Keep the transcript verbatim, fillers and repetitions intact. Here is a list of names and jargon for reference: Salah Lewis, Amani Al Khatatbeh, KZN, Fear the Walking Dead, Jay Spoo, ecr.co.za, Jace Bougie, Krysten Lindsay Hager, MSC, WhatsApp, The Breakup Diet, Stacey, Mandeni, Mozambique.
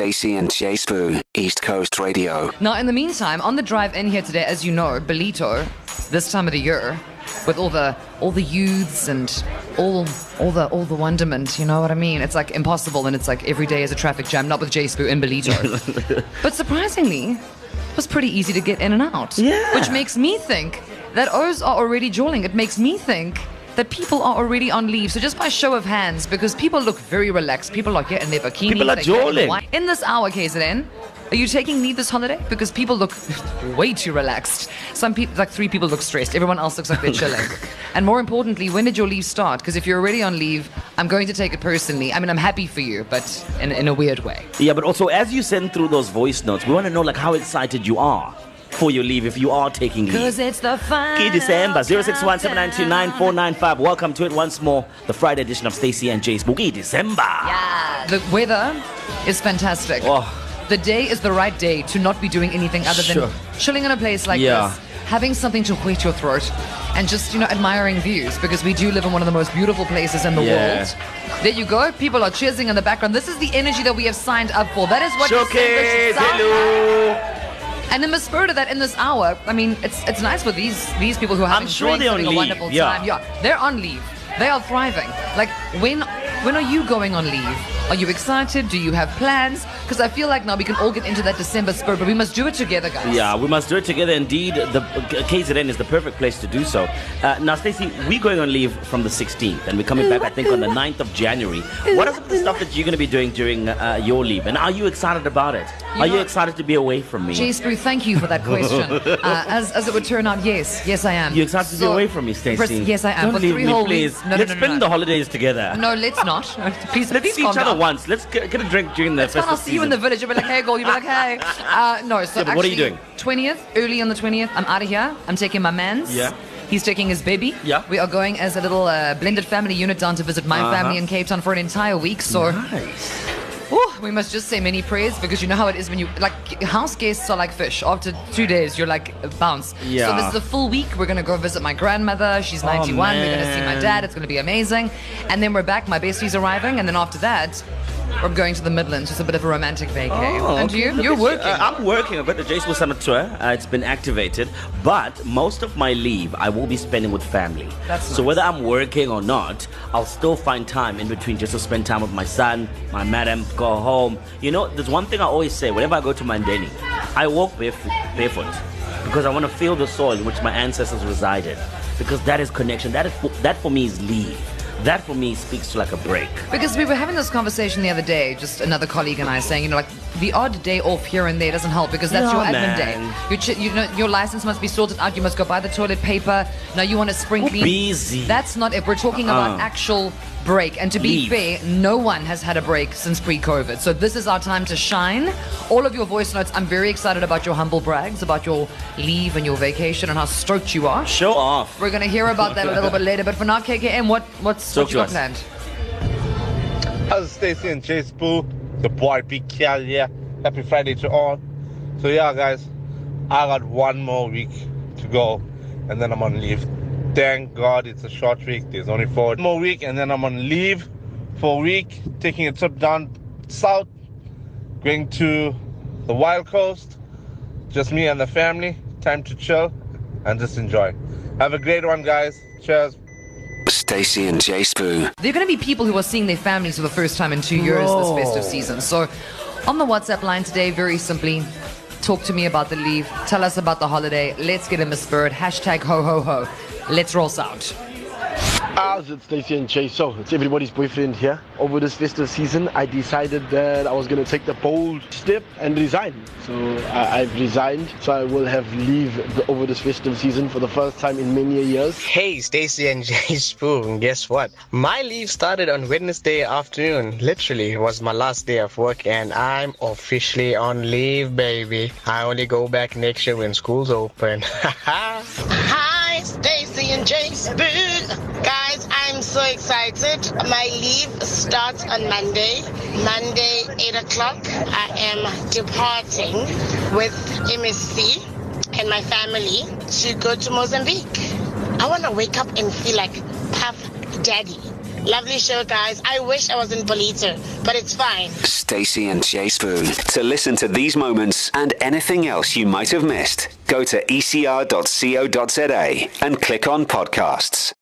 Stacey and Jay Spoo, East Coast Radio. Now, in the meantime, on the drive in here today, as you know, Belito, this time of the year, with all the all the youths and all all the all the wonderment, you know what I mean? It's like impossible, and it's like every day is a traffic jam, not with Jay Spoo in Belito. But surprisingly, it was pretty easy to get in and out. Yeah. Which makes me think that O's are already jawling. It makes me think that people are already on leave. So just by show of hands, because people look very relaxed. People are here in their bikinis. People are jawling. In this hour, K Z N, are you taking leave this holiday? Because people look way too relaxed. Some people, like three people, look stressed. Everyone else looks like they're chilling. And more importantly, when did your leave start? Because if you're already on leave, I'm going to take it personally. I mean, I'm happy for you, but in, in a weird way. Yeah, but also as you send through those voice notes, we want to know like how excited you are for your leave, if you are taking leave. Because it's the final Key December, zero six one seven nine two nine four nine five. Welcome to it once more, the Friday edition of Stacey and Jace Bougie December. Yeah, the weather is fantastic. Oh. The day is the right day to not be doing anything other than sure. chilling in a place like yeah. this, having something to wet your throat, and just, you know, admiring views, because we do live in one of the most beautiful places in the yeah. world. There you go. People are cheersing in the background. This is the energy that we have signed up for. That is what Showcase. Hello. And in the spirit of that, in this hour, I mean, it's it's nice for these these people who are having I'm sure drinks, they're on having leave. a wonderful yeah. time. Yeah, they're on leave. They are thriving. Like, when when are you going on leave? Are you excited? Do you have plans? Because I feel like now we can all get into that December spirit, but we must do it together, guys. Yeah, we must do it together indeed. The K Z N is the perfect place to do so. Uh, now, Stacey, we're going on leave from the sixteenth, and we're coming back, I think, on the ninth of January. What is the stuff that you're going to be doing during uh, your leave? And are you excited about it? You are know, you excited to be away from me? Jay Spoo, thank you for that question. uh, as, as it would turn out, yes. Yes, I am. You're excited so, to be away from me, Stacey? Yes, I am. Don't for leave three me, whole please. Weeks. No, let's no, no, spend no, no. the holidays together. No, let's not. Please, let's see each other once. Let's get, get a drink during the festival. I'll see you in the village. You'll be like, hey, girl. You'll be like, hey. Uh, no, so yeah, actually, what are you doing? twentieth, early on the twentieth, I'm out of here. I'm taking my mans. Yeah. He's taking his baby. Yeah. We are going as a little uh, blended family unit down to visit my uh-huh. family in Cape Town for an entire week. So. Nice. Ooh, we must just say many prayers, because you know how it is when you, like, house guests are like fish. After two days, you're like, bounce. Yeah. So this is a full week. We're going to go visit my grandmother. She's ninety-one. Oh, we're going to see my dad. It's going to be amazing. And then we're back. My bestie's arriving. And then after that, we're going to the Midlands. Just a bit of a romantic vacay. Oh, and okay. you? You're working. Uh, I'm working. I've got the Jace Bougie Summer Tour. Uh, it's been activated. But most of my leave, I will be spending with family. That's so nice. Whether I'm working or not, I'll still find time in between just to spend time with my son, my madam, go home. You know, there's one thing I always say whenever I go to Mandeni, I walk barefoot, barefoot because I want to feel the soil in which my ancestors resided, because that is connection. That is for, that for me is leave. That for me speaks to like a break. Because we were having this conversation the other day, just another colleague and I saying, you know, like the odd day off here and there doesn't help, because that's no, your admin man. day. Your ch- you know, your license must be sorted out. You must go buy the toilet paper. Now you want to spring clean. Busy. That's not it. We're talking uh-uh. about actual break. And to be Leave. fair, no one has had a break since pre-COVID. So this is our time to shine. All of your voice notes, I'm very excited about your humble brags, about your leave and your vacation and how stoked you are. Show off. We're going to hear about that a little bit later. But for now, K K M, what, what's so what you got planned? How's Stacey and Jace Boo? The boy be careful, yeah. Happy Friday to all. So yeah, guys, I got one more week to go, and then I'm on leave. Thank God it's a short week. There's only four more week, and then I'm on leave for a week, taking a trip down south, going to the Wild Coast. Just me and the family. Time to chill and just enjoy. Have a great one, guys. Cheers. Stacey and Jay Spoo. There are going to be people who are seeing their families for the first time in two years Whoa. this festive season. So on the WhatsApp line today, very simply, talk to me about the leave. Tell us about the holiday. Let's get in the spirit. Hashtag ho ho ho. Let's roll sound. How's it, Stacey and Jay? So, it's everybody's boyfriend here. Over this festive season, I decided that I was going to take the bold step and resign. So, I, I've resigned. So, I will have leave the, over this festive season for the first time in many years. Hey, Stacey and Jay Spoon, guess what? My leave started on Wednesday afternoon. Literally, it was my last day of work, and I'm officially on leave, baby. I only go back next year when school's open. Hi, Stacey and Jay Spoon. Guys, I'm so excited. My leave starts on Monday. Monday, eight o'clock, I am departing with M S C and my family to go to Mozambique. I want to wake up and feel like Puff Daddy. Lovely show, guys. I wish I was in Polito, but it's fine. Stacey and Jay Spoo. To listen to these moments and anything else you might have missed, go to E C R dot co dot Z A and click on podcasts.